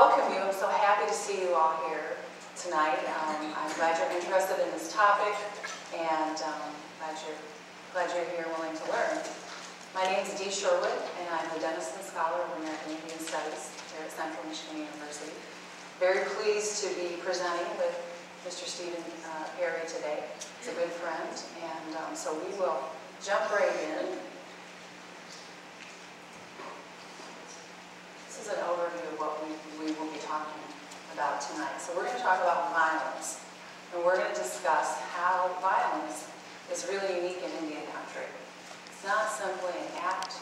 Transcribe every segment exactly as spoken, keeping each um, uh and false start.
welcome you. I'm so happy to see you all here tonight. Um, I'm glad you're interested in this topic, and um, glad you're glad you're here, willing to learn. My name is Dee Sherwood, and I'm a Denison Scholar of American Indian Studies here at Central Michigan University. Very pleased to be presenting with Mister Stephen uh, Perry today. He's a good friend, and um, so we will jump right in. This is an overview of what we, we will be talking about tonight. So we're going to talk about violence, and we're going to discuss how violence is really unique in Indian Country. It's not simply an act,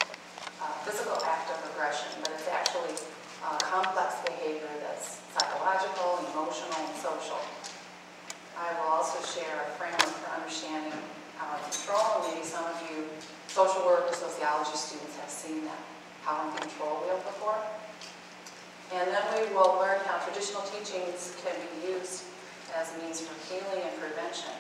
uh, physical act of aggression, but it's actually uh, complex behavior that's psychological, emotional, and social. I will also share a framework for understanding how to control. Maybe some of you social work or sociology students have seen that, how in control we are before. And then we will learn how traditional teachings can be used as a means for healing and prevention.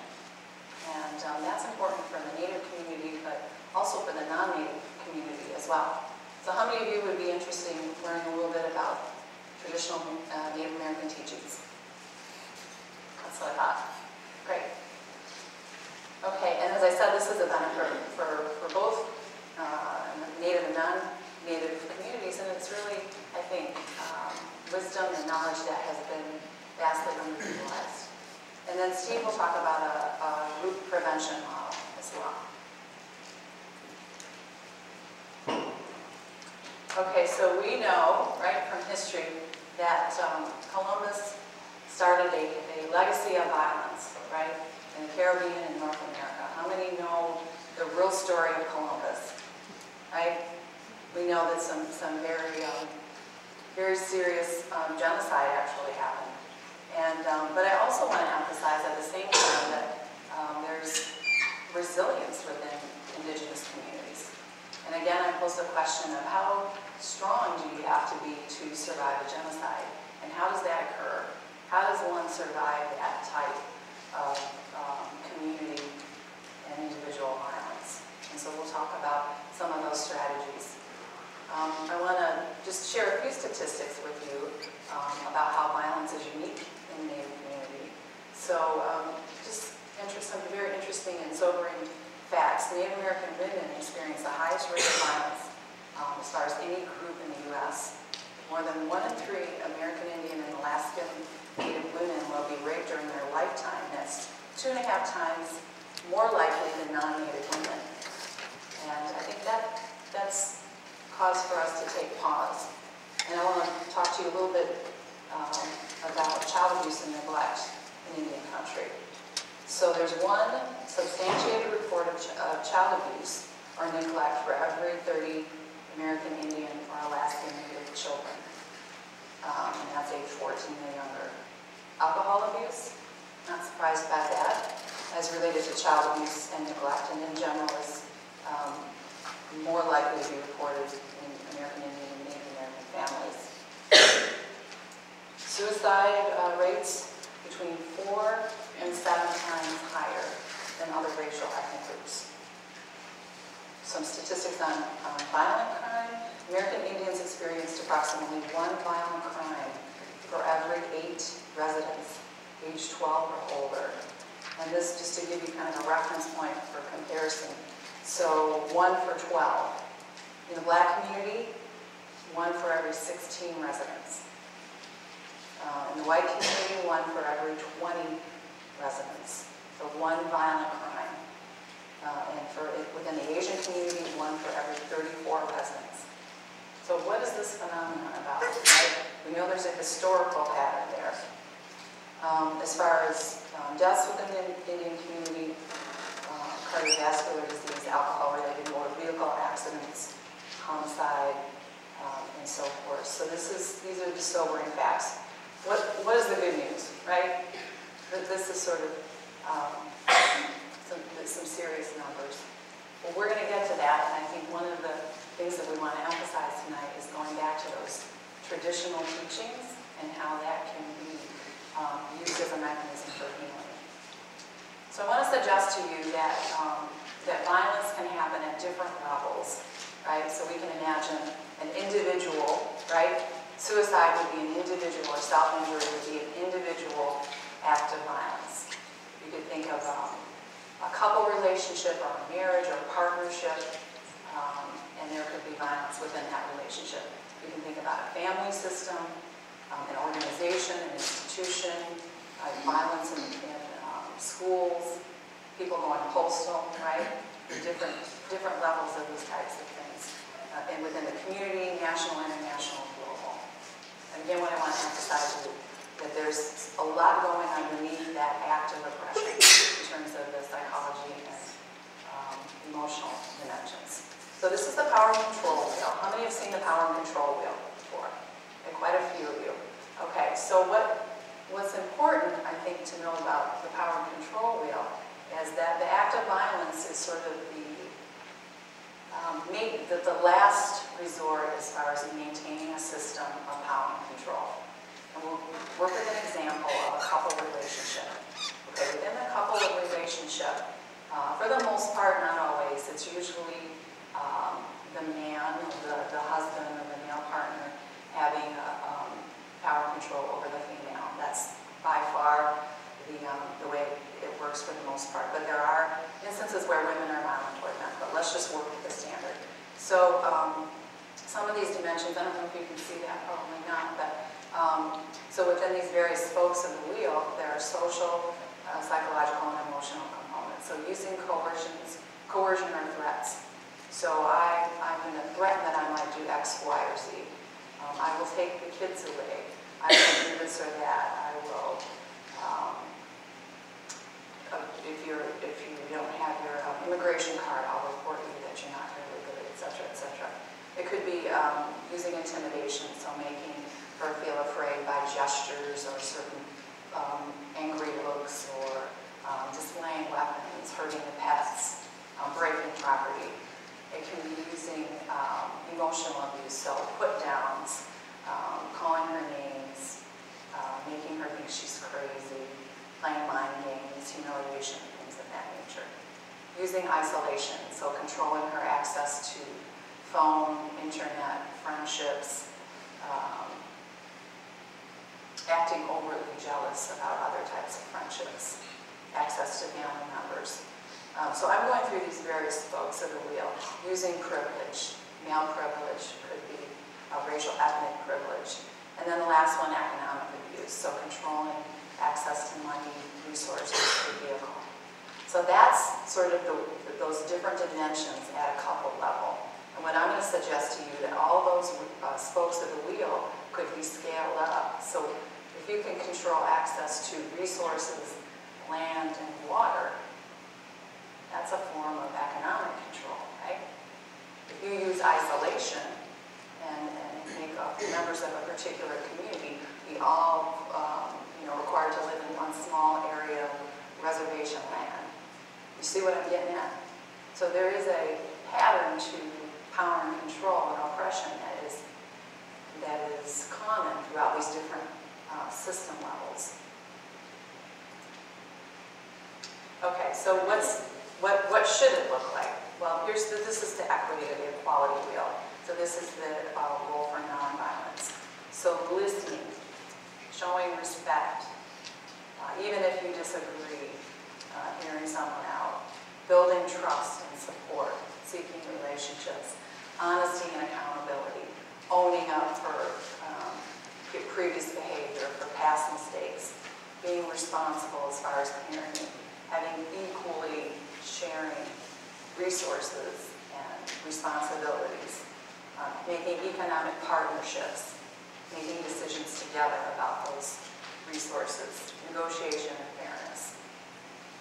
And um, that's important for the Native community, but also for the non-Native community as well. So how many of you would be interested in learning a little bit about traditional uh, Native American teachings? That's what I thought. Great. Okay, and as I said, this is a benefit for, for both uh, Native and non-Native communities, and it's really, I think, um, wisdom and knowledge that has been vastly underutilized. And then Steve will talk about a, a root prevention model as well. Okay, so we know, right, from history that um, Columbus started a, a legacy of violence, right, in the Caribbean and North America. How many know the real story of Columbus, right? We know that some, some very, um, very serious um, genocide actually happened. And, um, but I also want to emphasize at the same time that um, there's resilience within indigenous communities. And again, I pose the question of how strong do you have to be to survive a genocide? And how does that occur? How does one survive that type of um, community and individual violence? And so we'll talk about some of those strategies. Um, I want to just share a few statistics with you um, about how violence is unique in the Native community. So um, just some very interesting and sobering facts. Native American women experience the highest rate of violence um, as far as any group in the U S More than one in three American Indian and Alaskan Native women will be raped during their lifetime. That's two and a half times more likely than non-Native women. And I think that that's cause for us to take pause. And I want to talk to you a little bit um, about child abuse and neglect in Indian Country. So there's one substantiated report of, ch of child abuse or neglect for every thirty American Indian or Alaskan Native children. Um, and that's age fourteen and younger. Alcohol abuse, not surprised by that, as related to child abuse and neglect, and in general is um, more likely to be reported in American Indian and Native American families. Suicide uh, rates between four and seven times higher than other racial ethnic groups. Some statistics on, on violent crime. American Indians experienced approximately one violent crime for every eight residents age twelve or older. And this just to give you kind of a reference point for comparison. So one for twelve. In the Black community, one for every sixteen residents. Uh, in the white community, one for every twenty residents. So one violent crime. Uh, and for within the Asian community, one for every thirty-four residents. So what is this phenomenon about? Right? We know there's a historical pattern there. Um, as far as um, deaths within the Indian community, cardiovascular disease, alcohol-related motor vehicle accidents, homicide, um, and so forth. So this is these are the sobering facts. What what is the good news, right? This is sort of um, some some serious numbers. Well, we're going to get to that, and I think one of the things that we want to emphasize tonight is going back to those traditional teachings and how that can be um, used as a mechanism for healing. So I want to suggest to you that, um, that violence can happen at different levels, right? So we can imagine an individual, right, Suicide would be an individual, or self-injury would be an individual act of violence. You could think of um, a couple relationship, or a marriage, or a partnership, um, and there could be violence within that relationship. You can think about a family system, um, an organization, an institution, uh, violence in, in um, schools, people going postal, right? Different, different levels of these types of things. Uh, and within the community, national, international, global. And again, what I want to emphasize is that there's a lot going underneath that act of oppression in terms of the psychology and um, emotional dimensions. So this is the power control wheel. How many have seen the power control wheel before? And quite a few of you. Okay, so what, what's important, I think, to know about the power control wheel is that the act of violence is sort of the, um, make, the, the last resort as far as maintaining a system of power and control. And we'll work with an example of a couple relationship. Okay, within a couple relationship, uh, for the most part, not always, it's usually Um, the man, the, the husband, or the male partner having a, um, power control over the female. That's by far the, um, the way it works for the most part. But there are instances where women are violent toward men, but let's just work with the standard. So um, some of these dimensions, I don't know if you can see that, probably not, but um, so within these various spokes of the wheel, there are social, uh, psychological, and emotional components. So using coercions, coercion or threats. So I, I'm going to threaten that I might do X, Y, or Z. Um, I will take the kids away. I will do this or that. I will, um, if, you're, if you don't have your uh, immigration card, I'll report you that you're not here legally, et cetera, et cetera. It could be um, using intimidation, so making her feel afraid by gestures or certain um, angry looks or um, displaying weapons, hurting the pets, um, breaking property. It can be using um, emotional abuse, so put-downs, um, calling her names, uh, making her think she's crazy, playing mind games, humiliation, things of that nature. Using isolation, so controlling her access to phone, internet, friendships, um, acting overly jealous about other types of friendships, access to family members. Um, so I'm going through these various spokes of the wheel, using privilege, male privilege, could be uh, racial, ethnic privilege, and then the last one, economic abuse, so controlling access to money, resources, or vehicle. So that's sort of the, those different dimensions at a couple level. And what I'm going to suggest to you that all those uh, spokes of the wheel could be scaled up. So if you can control access to resources, land, and water, that's a form of economic control, right? If you use isolation and, and make up members of a particular community be all um, you know, required to live in one small area of reservation land. You see what I'm getting at? So there is a pattern to power and control and oppression that is, that is common throughout these different uh, system levels. Okay, so what's What, what should it look like? Well, here's the, this is the equity or the equality wheel. So this is the uh, role for nonviolence. So listening, showing respect, uh, even if you disagree, uh, hearing someone out, building trust and support, seeking relationships, honesty and accountability, owning up for um, previous behavior, for past mistakes, being responsible as far as parenting, having equally sharing resources and responsibilities, uh, making economic partnerships, making decisions together about those resources, negotiation and fairness.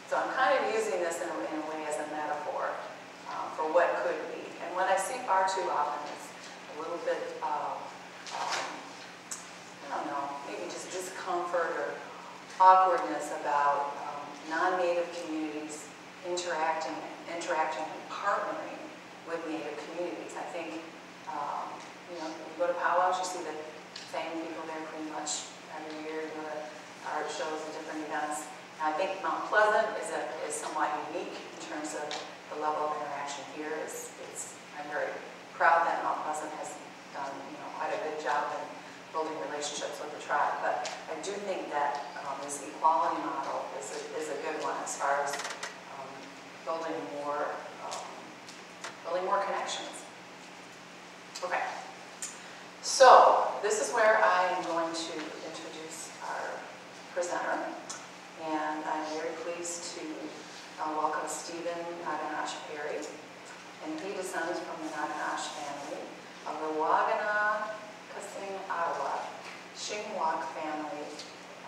So I'm kind of using this in a, in a way as a metaphor um, for what could be. And what I see far too often is a little bit of, um, I don't know, maybe just discomfort or awkwardness about um, non-native communities interacting, interacting and partnering with Native communities. I think, um, you know, when you go to powwows, you see the same people there pretty much every year. You go to art shows and different events. And I think Mount Pleasant is a, is somewhat unique in terms of the level of interaction here. It's, it's, I'm very proud that Mount Pleasant has done, you know, quite a good job in building relationships with the tribe. But I do think that um, this equality model is a, is a good one as far as um, building more um, building more connections. Okay. So this is where I am going to introduce our presenter, and I'm very pleased to uh, welcome Stephen Naganash Perry, and he descends from the Naganash family of the Waganah, Ottawa, Shingwauk family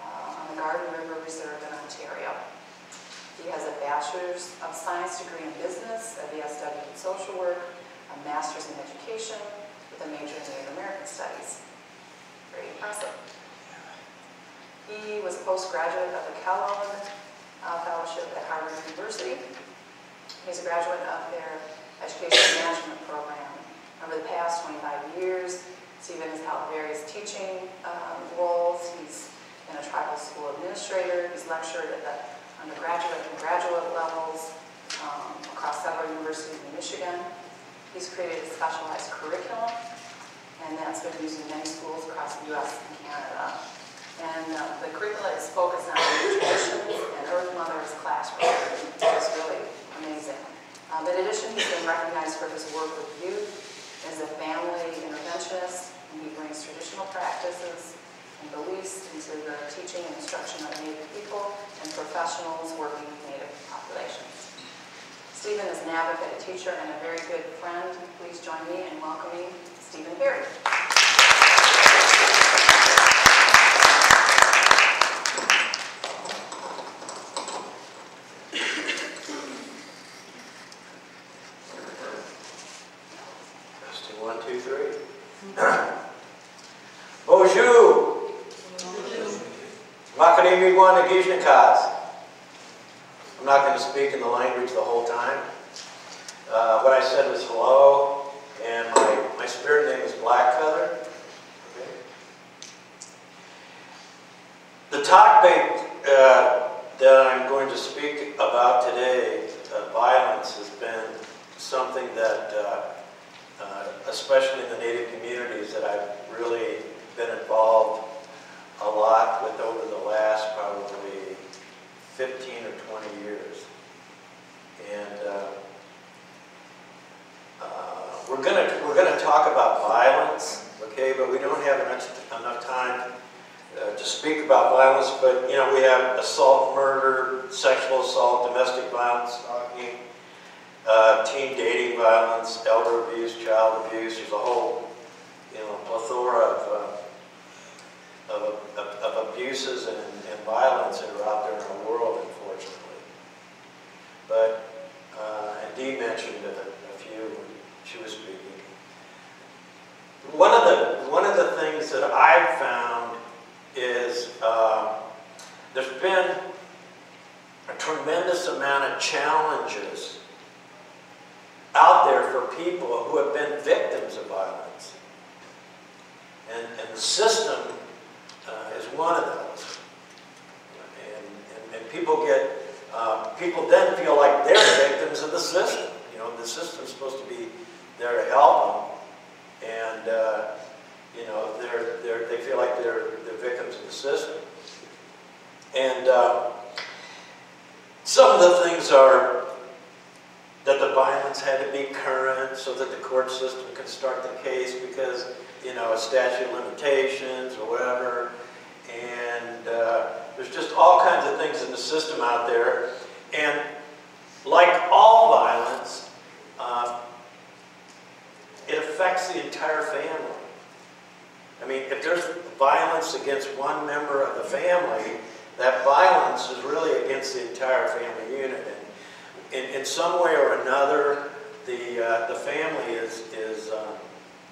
uh, on the Garden River Reserve in Ontario. He has a Bachelor's of Science degree in Business, a B S W in Social Work, a Master's in Education, with a major in Native American Studies. Very impressive. He was a postgraduate of the Kellogg uh, Fellowship at Harvard University. He's a graduate of their Education Management Program. Over the past twenty-five years, Stephen has held various teaching um, roles. He's been a tribal school administrator. He's lectured at the undergraduate and graduate levels um, across several universities in Michigan. He's created a specialized curriculum, and that's been used in many schools across the U S and Canada. And uh, the curricula is focused on traditions and Earth Mother's classroom, which is really amazing. Um, in addition, he's been recognized for his work with youth as a family interventionist. He brings traditional practices and beliefs into the teaching and instruction of Native people and professionals working with Native populations. Stephen is an advocate, a teacher, and a very good friend. Please join me in welcoming Stephen Perry. I'm not going to speak in the language the whole time. Uh, what I said was hello, and my, my spirit name is Blackfeather. Okay. The topic uh, that I'm going to speak about today, uh, violence, has been something that, uh, uh, especially in the Native communities, that I've really been involved a lot with over the last probably fifteen or twenty years. And uh, uh, we're gonna we're gonna talk about violence, okay? But we don't have enough enough time uh, to speak about violence. But you know, we have assault, murder, sexual assault, domestic violence, stalking, uh, teen dating violence, elder abuse, child abuse. There's a whole you know plethora of. Uh, Of, of, of abuses and, and violence that are out there in our world, unfortunately. But, uh, and Dee mentioned a, a few when she was speaking. One of the, one of the things that I've found is uh, there's been a tremendous amount of challenges out there for people who have been victims of violence. And, and the system Uh, is one of those, and, and, and people get uh, people then feel like they're victims of the system. You know, the system's supposed to be there to help them, and uh, you know, they're, they're they feel like they're they're victims of the system. And uh, some of the things are that the violence had to be current so that the court system can start the case because, you know, a statute of limitations or whatever. And uh, there's just all kinds of things in the system out there. And like all violence, uh, it affects the entire family. I mean, if there's violence against one member of the family, that violence is really against the entire family unit. And in, in some way or another, the, uh, the family is, is um,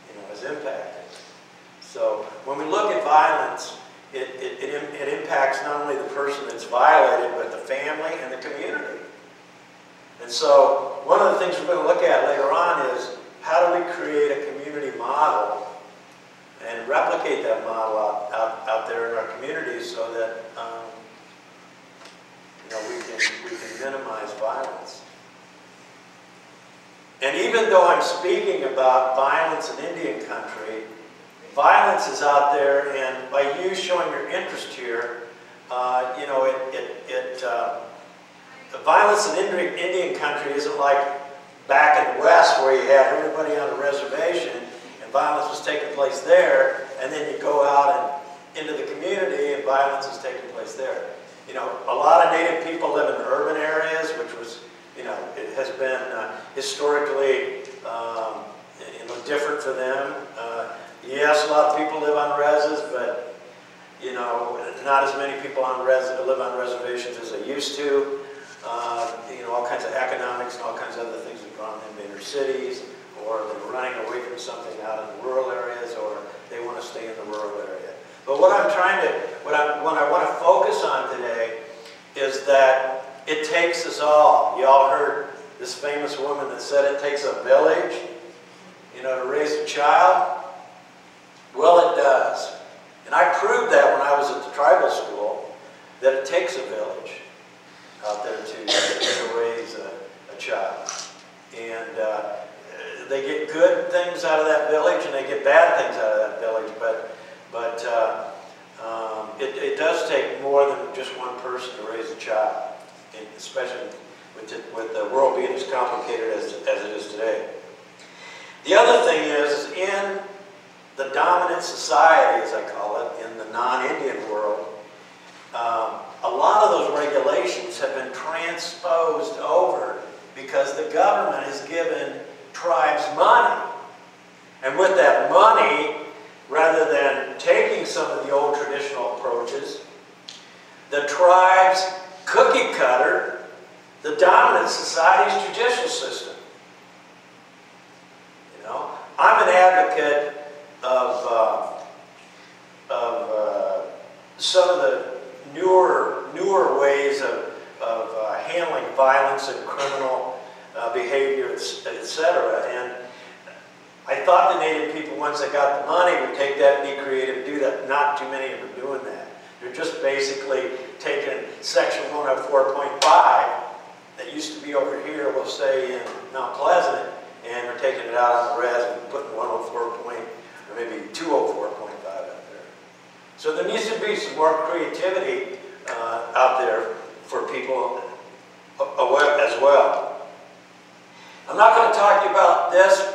you know, is impacted. So when we look at violence, it, it, it, it impacts not only the person that's violated, but the family and the community. And so one of the things we're going to look at later on is how do we create a community model and replicate that model out, out, out there in our communities so that um, you know, we can, we can minimize violence. And even though I'm speaking about violence in Indian Country, violence is out there, and by you showing your interest here, uh, you know, it, it, it uh, the violence in Indian Country isn't like back in the West where you had everybody on a reservation and violence was taking place there, and then you go out and into the community and violence is taking place there. You know, a lot of Native people live in urban areas, which was, you know, it has been uh, historically um, you know, different for them. Uh, yes, a lot of people live on reses, but, you know, not as many people on res live on reservations as they used to. Uh, you know, all kinds of economics and all kinds of other things have drawn them to inner cities, or they're running away from something out in the rural areas, or they want to stay in the rural area. But what I'm trying to, what I, what I want to focus on today is that it takes us all. You all heard this famous woman that said it takes a village, you know, to raise a child. Well, it does. And I proved that when I was at the tribal school, that it takes a village out there to, to raise a, a child. And uh, they get good things out of that village, and they get bad things out of that village, but But uh, um, it, it does take more than just one person to raise a child, and especially with the, with the world being as complicated as, as it is today. The other thing is, in the dominant society, as I call it, in the non-Indian world, um, a lot of those regulations have been transposed over because the government has given tribes money. And with that money, rather than taking some of the old traditional approaches, the tribe's cookie cutter, the dominant society's judicial system. You know, I'm an advocate of, uh, of uh, some of the newer, newer ways of, of uh, handling violence and criminal uh, behavior, et cetera. And I thought the Native people, once they got the money, would take that and be creative and do that. Not too many of them are doing that. They're just basically taking section one oh four point five that used to be over here, we'll say in Mount Pleasant, and they're taking it out on the res and putting one oh four point, or maybe two oh four point five out there. So there needs to be some more creativity uh, out there for people as well. I'm not going to talk to you about this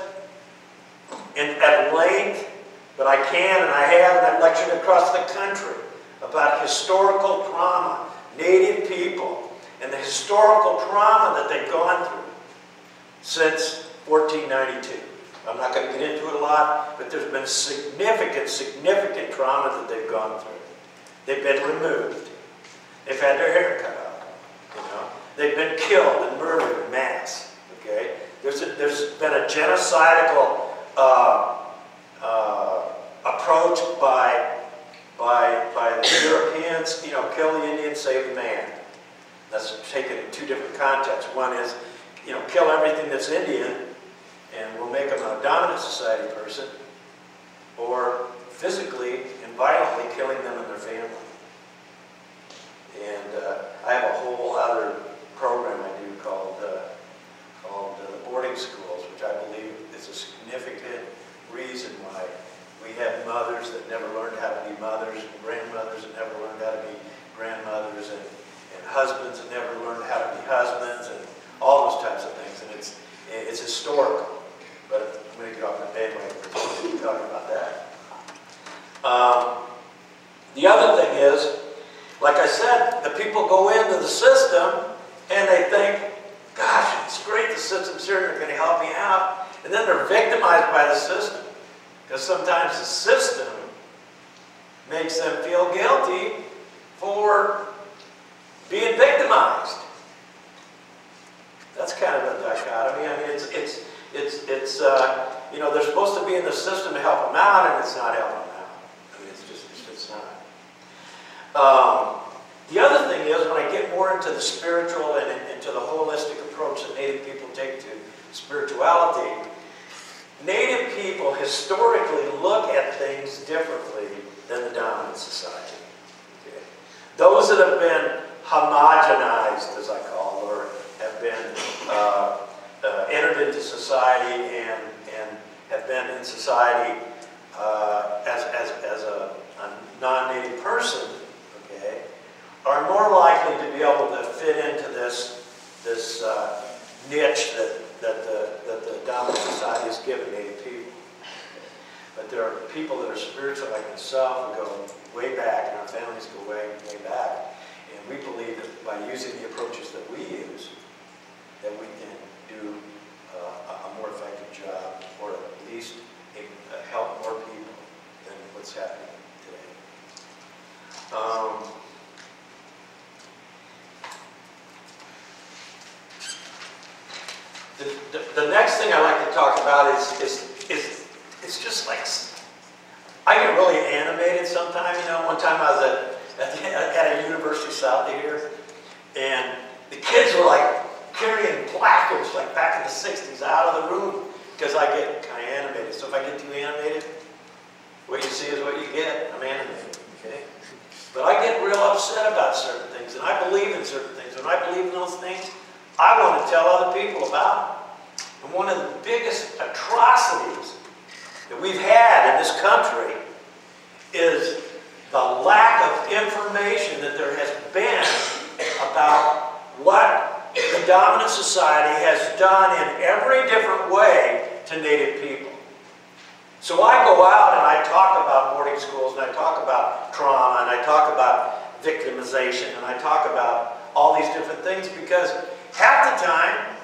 In, at length, but I can and I have, and I've lectured across the country about historical trauma, Native people, and the historical trauma that they've gone through since fourteen ninety-two. I'm not going to get into it a lot, but there's been significant, significant trauma that they've gone through. They've been removed. They've had their hair cut off. You know? They've been killed and murdered in mass. Okay? There's, a, there's been a genocidal Uh, uh, approach by by by the Europeans, you know, kill the Indian, save the man. That's taken in two different contexts. One is, you know, kill everything that's Indian, and we'll make them a dominant society person, or physically and violently killing them and their family. And uh, I have a whole other program I do called uh, called uh, boarding schools, which I believe is a significant reason why we have mothers that never learned how to be mothers, and grandmothers that never learned how to be grandmothers, and, and husbands that never learned how to be husbands, and all those types of things. And it's it's historical. But I'm going to get off the bandwagon for talking about that. Um, the other thing is, like I said, the people go into the system and they think, gosh, it's great the system's here, they're going to help me out. And then they're victimized by the system, because sometimes the system makes them feel guilty for being victimized. That's kind of a dichotomy. I mean, it's it's it's it's uh, you know, they're supposed to be in the system to help them out, and it's not helping them out. I mean, it's just it's just not. Um, the other thing is, when I get more into the spiritual and, and into the holistic approach that Native people take to spirituality, Native people historically look at things differently than the dominant society. Okay. Those that have been homogenized, as I call it, or have been uh, uh, entered into society and, and have been in society uh, as, as a, a non-native person, okay, are more likely to be able to fit into this this uh, niche that that the that the dominant society has given native people. But there are people that are spiritual like myself who go way back, and our families go way way back, and we believe that by using the approaches that we use, that we can do uh, a more effective job, or at least a, a help more people than what's happening today. Um, The, the, the next thing I like to talk about is, is, is it's just like, I get really animated sometimes, you know. One time I was at, at, the, at a university south of here, and the kids were like carrying placards like back in the sixties out of the room, because I get kind of animated. So if I get too animated, what you see is what you get. I'm animated, okay? But I get real upset about certain things, and I believe in certain things. When I believe in those things, I want to tell other people about it. And one of the biggest atrocities that we've had in this country is the lack of information that there has been about what the dominant society has done in every different way to Native people. So I go out and I talk about boarding schools, and I talk about trauma, and I talk about victimization, and I talk about all these different things, because half the time,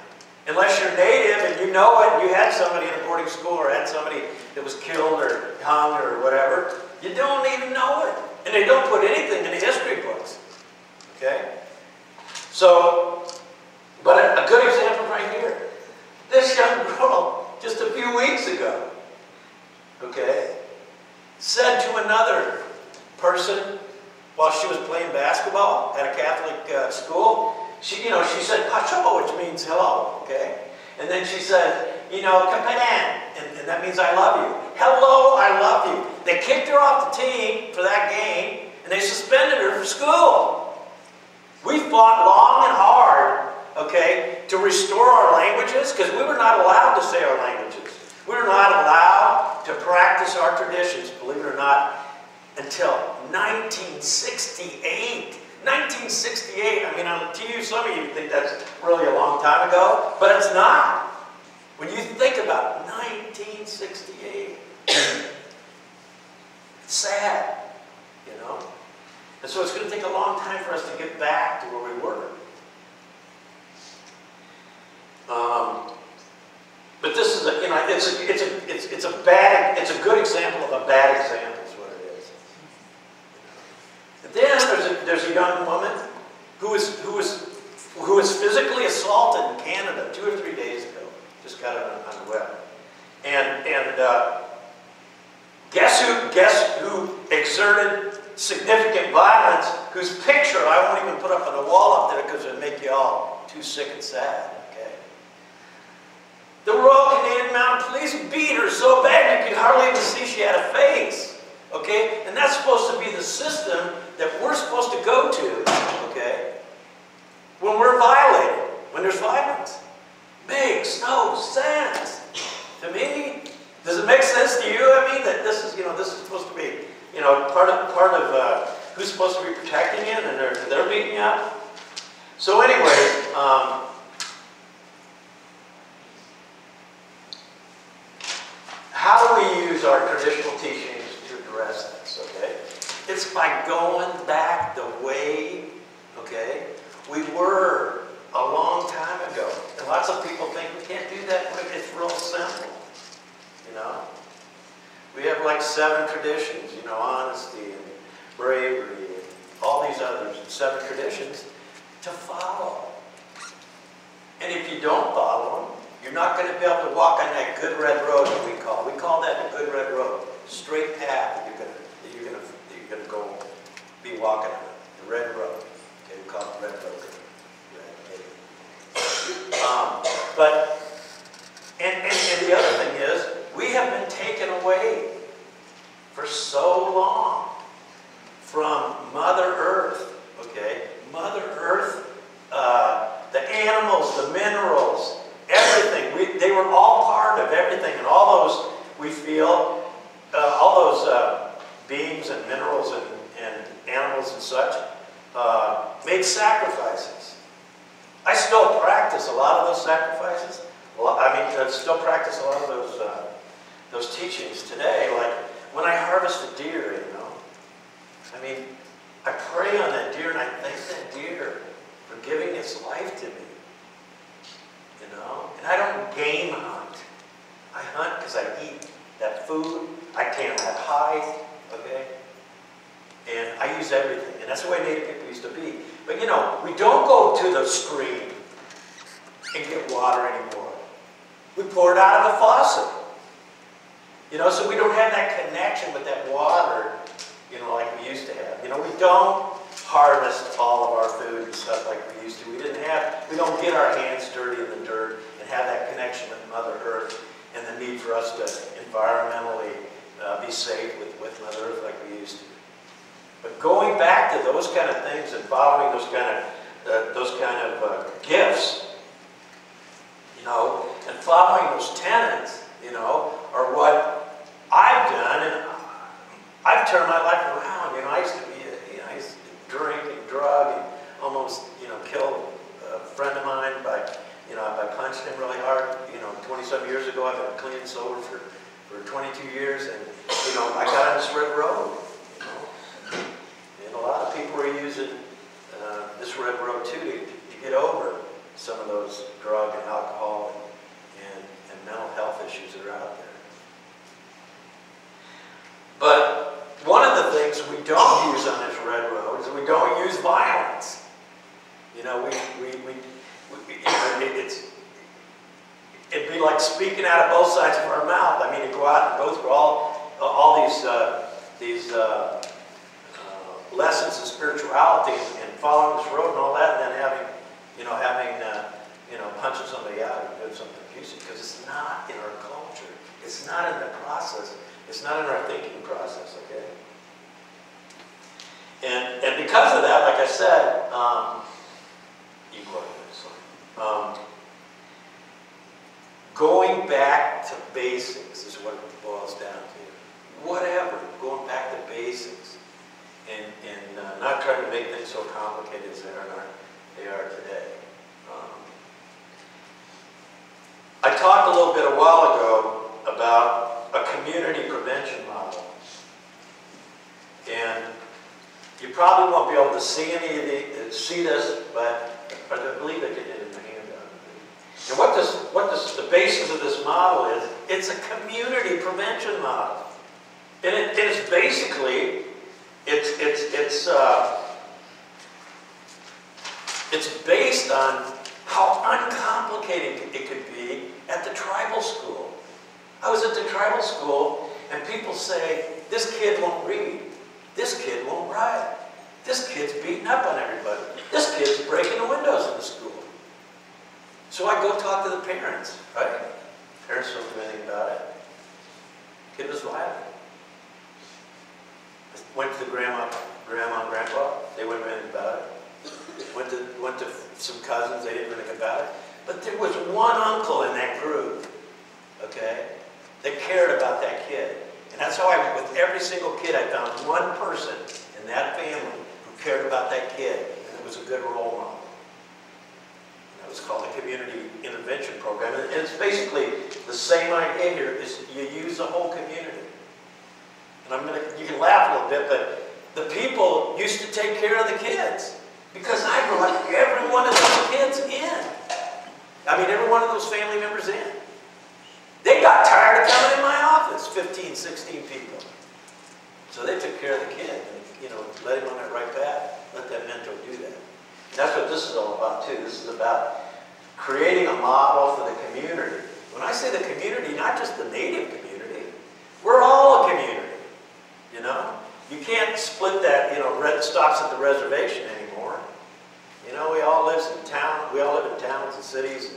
unless you're native and you know it, you had somebody in a boarding school or had somebody that was killed or hung or whatever, you don't even know it. And they don't put anything in the history books. Okay? So, but a, a good example right here. This young girl, just a few weeks ago, okay, said to another person while she was playing basketball at a Catholic uh, school, She, you know, she said, "Pacho," which means hello, okay? And then she said, you know, "Kapanan," and, and that means I love you. Hello, I love you. They kicked her off the team for that game, and they suspended her from school. We fought long and hard, okay, to restore our languages, because we were not allowed to say our languages. We were not allowed to practice our traditions, believe it or not, until nineteen sixty-eight. nineteen sixty-eight, I mean, to you, some of you think that's really a long time ago, but it's not. When you think about it, nineteen sixty-eight, it's sad, you know? And so it's going to take a long time for us to get back to where we were. Um, but this is, a, you know, it's a, it's a, it's, it's a bad, it's a good example of a bad example. Then there's a, there's a young woman who was, who, was, who was physically assaulted in Canada two or three days ago. Just got it on, on the web. And, and uh, guess, who, guess who exerted significant violence, whose picture I won't even put up on the wall up there because it'll make you all too sick and sad. Okay? The Royal Canadian Mounted Police beat her so bad you could hardly even see she had a face. Okay? And that's supposed to be the system that we're supposed to go to, okay, when we're violated, when there's violence. Makes no sense to me. Does it make sense to you? I mean, that this is, you know, this is supposed to be, you know, part of, part of uh, who's supposed to be protecting you, and they're, they're beating you up. So anyway, um, how do we use our traditional teaching? This, okay? It's by going back the way, okay, we were a long time ago. And lots of people think we can't do that, but it's real simple, you know? We have like seven traditions, you know, honesty and bravery and all these others, seven traditions to follow. And if you don't follow them, you're not going to be able to walk on that good red road that we call. We call that the good red road. Straight path that you're gonna that you're gonna that you're gonna go be walking on the red road. Okay, we call it the red road. Red um, but and, and and the other thing is we have been taken away for so long from Mother Earth. Okay, Mother Earth, uh, the animals, the minerals, everything. We they were all part of everything, and all those we feel. Uh, all those uh, families and such, uh, made sacrifices. I still practice a lot of those sacrifices. Well, I mean, I still practice a lot of those uh, those teachings today. Like when I harvest a deer, you know, I mean, I pray on that deer and I thank that deer for giving its life to me. You know, and I don't game hunt. I hunt because I eat that food. I can't have hide, okay? And I use everything, and that's the way Native people used to be. But you know, we don't go to the stream and get water anymore. We pour it out of the faucet. You know, so we don't have that connection with that water, you know, like we used to have. You know, we don't harvest all of our food and stuff like we used to. We didn't have, we don't get our hands dirty in the dirt and have that connection with Mother Earth and the need for us to environmentally uh, be safe with, with Mother Earth like we used to. But going back to those kind of things and following those kind of uh, those kind of uh, gifts, you know, and following those tenets, you know, are what I've done, and I've turned my life around. You know, I used to be, you know, I used to drink and drug and almost, you know, kill a friend of mine by, you know, by punching him really hard. You know, twenty-seven years ago, I've been clean and sober for for twenty-two years, and you know, I got on this red road. A lot of people are using uh, this red road too to, to get over some of those drug and alcohol and, and mental health issues that are out there. But one of the things we don't use on this red road is we don't use violence. You know, we, we, we, we you know, it, it's, it'd be like speaking out of both sides of our mouth. I mean, to go out and go through all, all these, uh, these, uh, lessons in spirituality and, and following this road and all that, and then having, you know, having, uh, you know, punching somebody out and doing something abusive, because it's not in our culture. It's not in the process. It's not in our thinking process, okay? And, and because of that, like I said, um, you go ahead, um, going back to basics is what it boils down to. Whatever, going back to basics. And, and uh, not trying to make things so complicated as they are, they are today. Um, I talked a little bit a while ago about a community prevention model. And you probably won't be able to see any of the, see this, but, but I believe I did it in the handout. And what this, what this, the basis of this model is, it's a community prevention model. And it is basically, It's it's it's uh, it's based on how uncomplicated it could be at the tribal school. I was at the tribal school, and people say, "This kid won't read. This kid won't write. This kid's beating up on everybody. This kid's breaking the windows in the school." So I go talk to the parents. Right? Parents don't do anything about it. Kid was violent. Went to the grandma, grandma and grandpa. They wouldn't know anything about it. Went to, went to some cousins. They didn't know anything about it. But there was one uncle in that group, okay, that cared about that kid. And that's how I, with every single kid, I found one person in that family who cared about that kid, and it was a good role model. And that was called the Community Intervention Program. And it's basically the same idea here, is you use the whole community. And I'm gonna, you can laugh a little bit, but the people used to take care of the kids because I brought every one of those kids in. I mean, every one of those family members in. They got tired of coming in my office, fifteen, sixteen people. So they took care of the kid and, you know, let him on that right path, let that mentor do that. And that's what this is all about, too. This is about creating a model for the community. When I say the community, not just the Native community, we're all a community. You know, you can't split that, you know, red stops at the reservation anymore. You know, we all live in town, we all live in towns and cities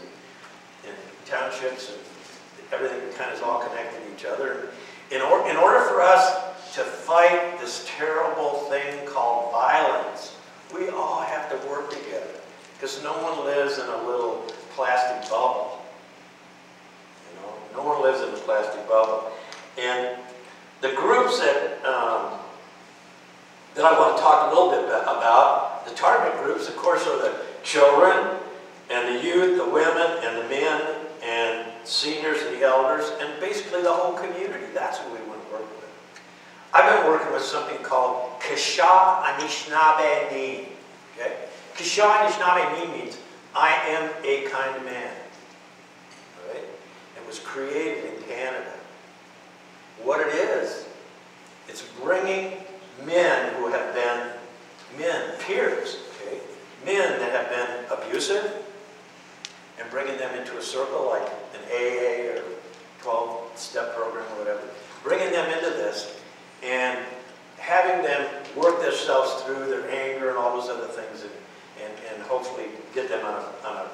and, and townships, and everything kind of is all connected to each other. In, or, in order for us to fight this terrible thing called violence, we all have to work together, because no one lives in a little plastic bubble. You know, no one lives in a plastic bubble. And the groups that um, the Then I want to talk a little bit about the target groups, of course, are the children and the youth, the women and the men and seniors and the elders and basically the whole community. That's what we want to work with. I've been working with something called Kesha Anishinaabe Ni. Okay? Kesha Anishinaabe Ni means I am a kind man. Right? It was created in Canada. What it is, it's bringing men who have been men, peers, okay? Men that have been abusive, and bringing them into a circle like an A A or twelve-step program or whatever, bringing them into this and having them work themselves through their anger and all those other things and, and, and hopefully get them on, a, on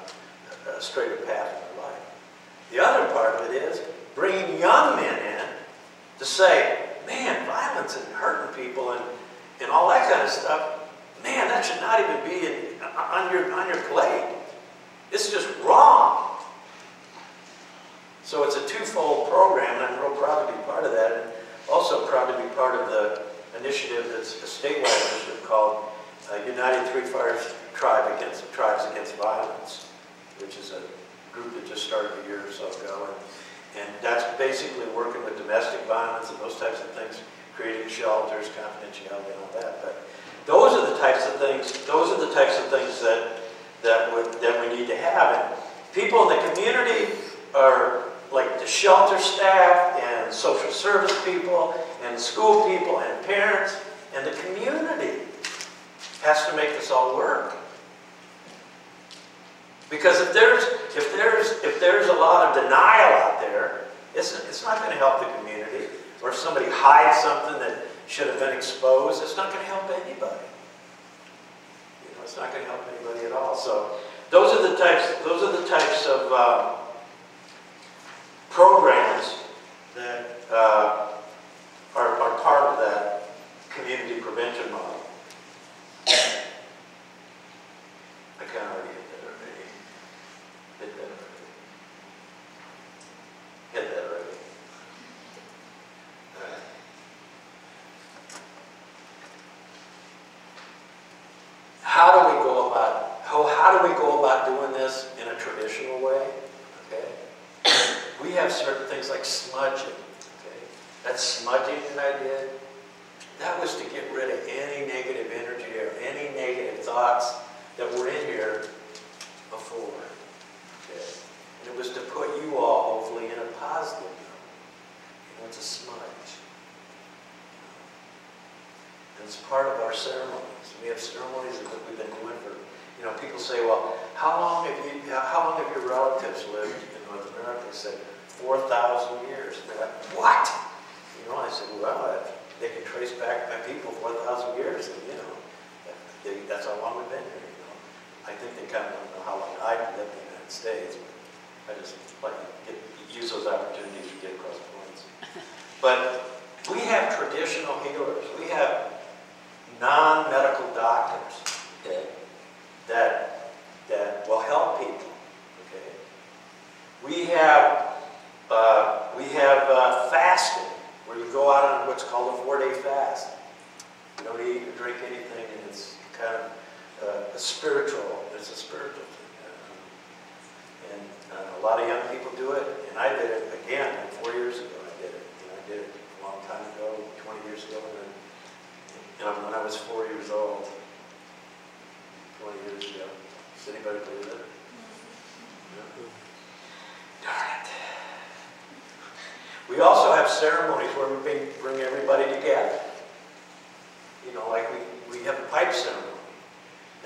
a, a straighter path in their life. The other part of it is bringing young men in to say, man, violence and hurting people and, and all that kind of stuff, man, that should not even be in, on, your, on your plate. It's just wrong. So it's a twofold program, and I'm real proud to be part of that, and also proud to be part of the initiative that's a statewide initiative called uh, United Three Fires Tribe Against Tribes Against Violence, which is a group that just started a year or so ago, and, and that's basically working with domestic violence and those types of things, creating shelters, confidentiality, and all that. But those are the types of things. Those are the types of things that. That, would, that we need to have. And people in the community are like the shelter staff and social service people and school people and parents, and the community has to make this all work. Because if there's, if there's, if there's a lot of denial out there, it's, it's not going to help the community. Or if somebody hides something that should have been exposed, it's not going to help anybody. It's not going to help anybody at all. So those are the types, those are the types of uh, programs that uh, are, are part of that community prevention model. I kind of already hit that already. Hit that already. Hit that already. All right. How do we go about how, how do we go about doing this in a traditional way? Okay, we have certain things like smudging. Okay, that smudging that I did, that was to get rid of any negative energy or any negative thoughts that were in here before. Okay, and it was to put you all hopefully in a positive mode. You know, it's a smudge. And it's part of our ceremony. We have ceremonies that we've been doing for, you know, people say, well, how long have you, how long have your relatives lived in North America? They said, four thousand years. And they're like, what? You know, I said, well, they can trace back my people four thousand years. And, you know, they, that's how long we've been here, you know. I think they kind of don't know how long I've lived in the United States. But I just like to use those opportunities to get across points. But we have traditional healers. We have non-medical doctors, okay, that, that will help people, okay? We have, uh, we have uh, fasting, where you go out on what's called a four-day fast. You don't eat or drink anything, and it's kind of uh, a spiritual, it's a spiritual thing. Um, and uh, a lot of young people do it, and I did it again, like four years ago I did it. You know, I did it a long time ago, twenty years ago, and then when I was four years old, twenty years ago. Does anybody believe it? No. Darn it. We also have ceremonies where we bring, bring everybody together. You know, like we, we have a pipe ceremony.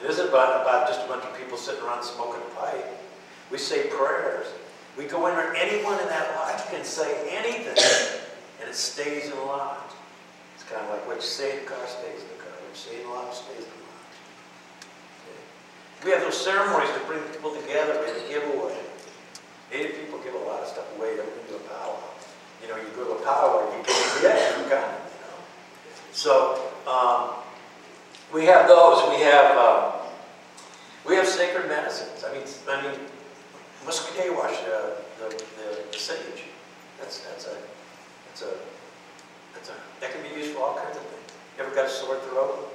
It isn't about, about just a bunch of people sitting around smoking a pipe. We say prayers. We go in there, anyone in that lodge can say anything, and it stays in the lodge. Kind of like what you say in the car stays in the car, what you say in the lodge stays in the lodge. Okay. We have those ceremonies to bring people together and to give away. Native people give a lot of stuff away. They don't do a powwow. You know, you go to a powwow and you get yeah, you got it, you know. So um, we have those. We have uh, we have sacred medicines. I mean, I mean, muscadewash, the, the the sage. That's that's a that's a That can be used for all kinds of things. You ever got a sore throat?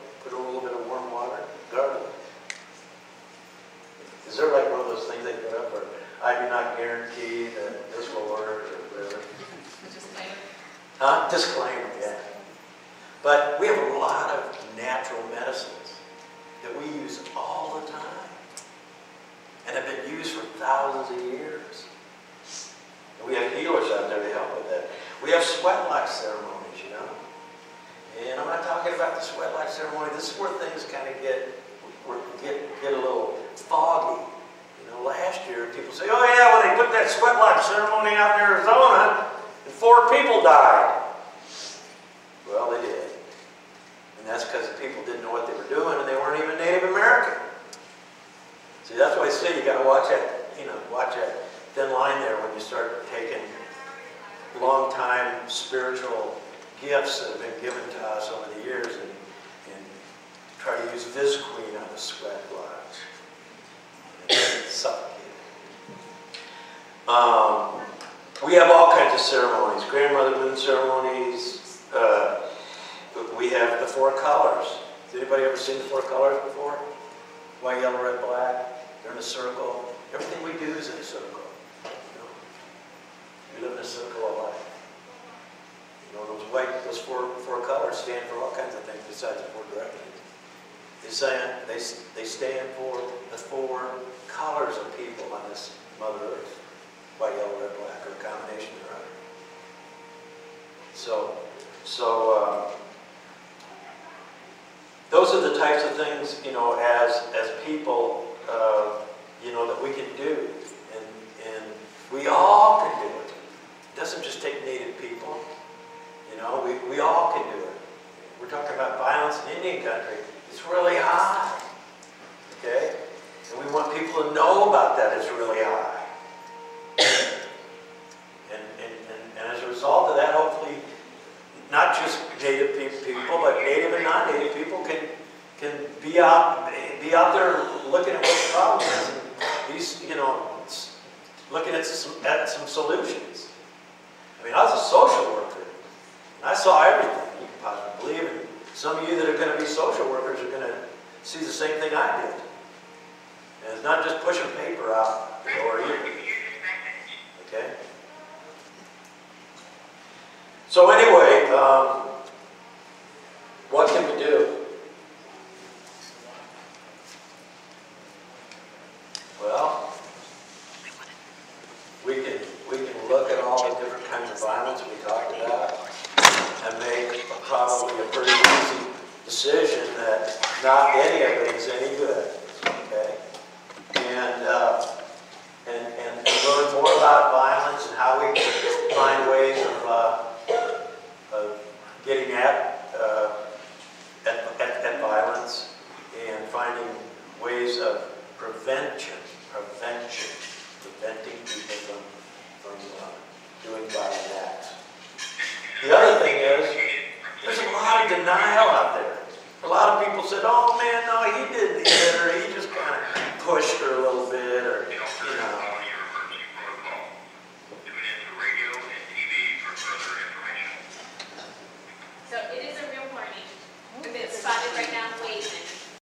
disclaimer, yeah. But we have a lot of natural medicines that we use all the time and have been used for thousands of years. And we have healers out there to help with that. We have sweat-like ceremonies, you know. And I'm not talking about the sweat-like ceremony. This is where things kind of get, get, get a little foggy. You know, last year people say, oh yeah, well they put that sweat-like ceremony out in Arizona and four people died. Well, they did. And that's because the people didn't know what they were doing and they weren't even Native American. See, that's why I say you got to watch that, you know, watch that thin line there when you start taking long-time spiritual gifts that have been given to us over the years and, and try to use this queen on the sweat lodge. It's suffocating. Um, we have all kinds of ceremonies, grandmother moon ceremonies. Uh, we have the four colors. Has anybody ever seen the four colors before? White, yellow, red, black. They're in a circle. Everything we do is in a circle. You know? We live in a circle of life. You know, those white, those four, four colors stand for all kinds of things besides the four directions. They stand, they, they stand for the four colors of people on this Mother Earth. White, yellow, red, black, or a combination of right? So, so, um, those are the types of things, you know, as, as people, uh, you know, that we can do. And, and we all can do it. It doesn't just take Native people. You know, we, we all can do it. We're talking about violence in Indian Country. It's really high, okay? And we want people to know about that it's really high. and, and, and, and as a result of that, hopefully, not just Native people, but Native and non-Native people can can be out be out there looking at what the problem is, and these, you know, looking at some, at some solutions. I mean, I was a social worker, and I saw everything you can possibly believe in. Some of you that are going to be social workers are going to see the same thing I did. And it's not just pushing paper out the door either. Okay? So anyway, um, what can we do? Well, we can, we can look at all the different kinds of violence we talked about and make probably a pretty easy decision that not any of it is any good. Okay? And, uh, and, and learn more about violence and how we can find ways of uh, getting at, uh, at, at, at violence and finding ways of prevention, prevention, preventing people from, from uh, doing violent acts. The other thing is, there's a lot of denial out there. A lot of people said, oh man, no, he didn't, he did, or he just kind of pushed her a little bit, or